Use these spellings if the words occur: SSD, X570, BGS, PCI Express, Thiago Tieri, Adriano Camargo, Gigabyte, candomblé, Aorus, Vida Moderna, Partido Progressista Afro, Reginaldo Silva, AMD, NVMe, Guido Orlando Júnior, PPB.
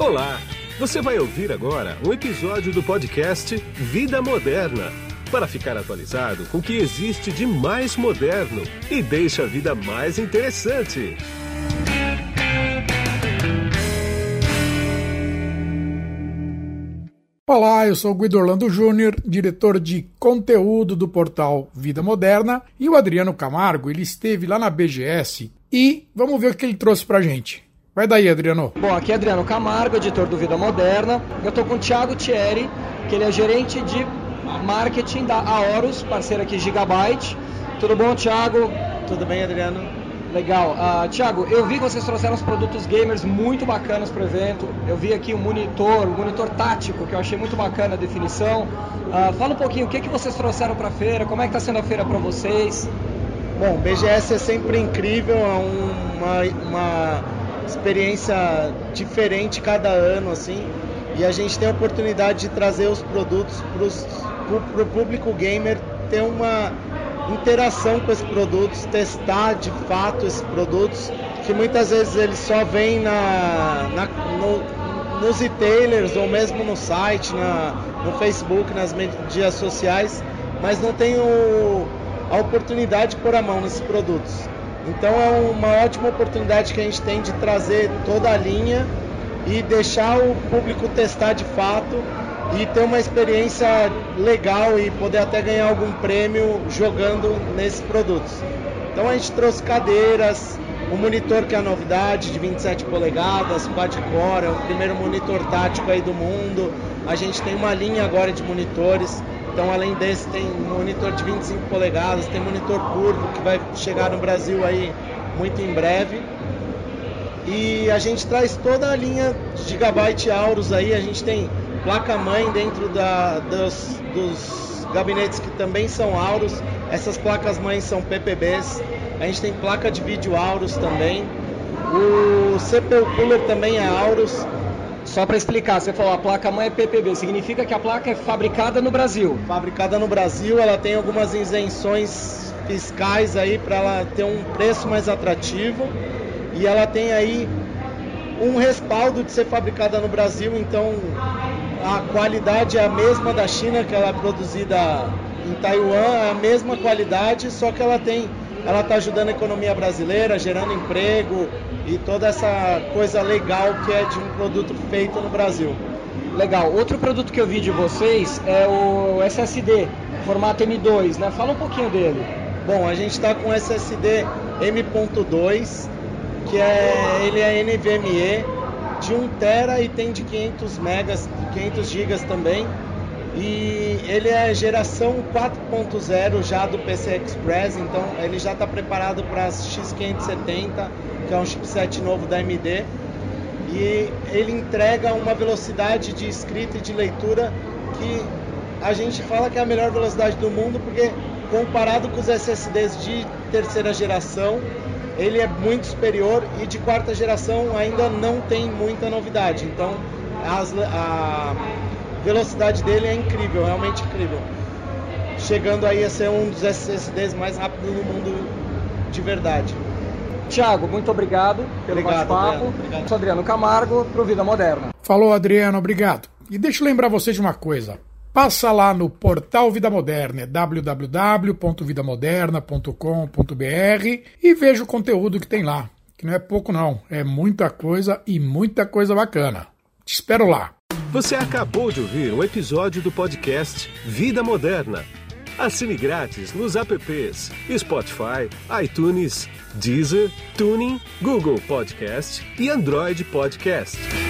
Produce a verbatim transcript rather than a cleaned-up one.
Olá! Você vai ouvir agora um episódio do podcast Vida Moderna, para ficar atualizado com o que existe de mais moderno e deixa a vida mais interessante. Olá, eu sou Guido Orlando Júnior, diretor de conteúdo do portal Vida Moderna, e o Adriano Camargo, ele esteve lá na B G S e vamos ver o que ele trouxe pra gente. Vai daí, Adriano. Bom, aqui é Adriano Camargo, editor do Vida Moderna. Eu tô com o Thiago Tieri, que ele é gerente de marketing da Aorus, parceira aqui Gigabyte. Tudo bom, Thiago? Tudo bem, Adriano? Legal. Uh, Thiago, eu vi que vocês trouxeram os produtos gamers muito bacanas para o evento. Eu vi aqui um monitor, um monitor tático, que eu achei muito bacana a definição. Uh, fala um pouquinho, o que, que vocês trouxeram para a feira? Como é que está sendo a feira para vocês? Bom, B G S é sempre incrível, é uma, uma experiência diferente cada ano, assim. E a gente tem a oportunidade de trazer os produtos para o público gamer ter uma interação com esses produtos, testar de fato esses produtos, que muitas vezes eles só vêm na, na, no, nos retailers ou mesmo no site, na, no Facebook, nas mídias sociais, mas não tem o, a oportunidade de pôr a mão nesses produtos. Então é uma ótima oportunidade que a gente tem de trazer toda a linha e deixar o público testar de fato e ter uma experiência legal e poder até ganhar algum prêmio jogando nesses produtos. Então a gente trouxe cadeiras, o monitor que é a novidade de vinte e sete polegadas, quad-core, é o primeiro monitor tático aí do mundo. A gente tem uma linha agora de monitores, então além desse tem monitor de vinte e cinco polegadas, tem monitor curvo que vai chegar no Brasil aí muito em breve. E a gente traz toda a linha de Gigabyte Aorus aí, a gente tem placa-mãe dentro da, dos, dos gabinetes que também são Aorus. Essas placas-mães são P P Bs. A gente tem placa de vídeo Aorus também. O C P U Cooler também é Aorus. Só para explicar, você falou a placa-mãe é P P B. Significa que a placa é fabricada no Brasil. Fabricada no Brasil, ela tem algumas isenções fiscais aí para ela ter um preço mais atrativo. E ela tem aí um respaldo de ser fabricada no Brasil, então a qualidade é a mesma da China, que ela é produzida em Taiwan, é a mesma qualidade, só que ela tem, ela está ajudando a economia brasileira, gerando emprego e toda essa coisa legal que é de um produto feito no Brasil. Legal. Outro produto que eu vi de vocês é o S S D, formato M dois, né? Fala um pouquinho dele. Bom, a gente está com S S D M ponto dois, que é, ele é N V M E. De um tera e tem de quinhentos megas, quinhentos gigas também. E ele é geração quatro ponto zero já do P C I Express, então ele já está preparado para as X quinhentos e setenta, que é um chipset novo da A M D. E ele entrega uma velocidade de escrita e de leitura que a gente fala que é a melhor velocidade do mundo, porque comparado com os S S Ds de terceira geração, ele é muito superior, e de quarta geração ainda não tem muita novidade. Então as, a velocidade dele é incrível, realmente incrível. Chegando aí a ser um dos S S Ds mais rápidos do mundo de verdade. Thiago, muito obrigado pelo bate-papo. Eu sou Adriano Camargo, para o Vida Moderna. Falou, Adriano, obrigado. E deixa eu lembrar vocês de uma coisa. Passa lá no portal Vida Moderna, é w w w ponto vida moderna ponto com ponto b r, e veja o conteúdo que tem lá, que não é pouco não, é muita coisa e muita coisa bacana. Te espero lá. Você acabou de ouvir um episódio do podcast Vida Moderna. Assine grátis nos apps Spotify, iTunes, Deezer, TuneIn, Google Podcast e Android Podcast.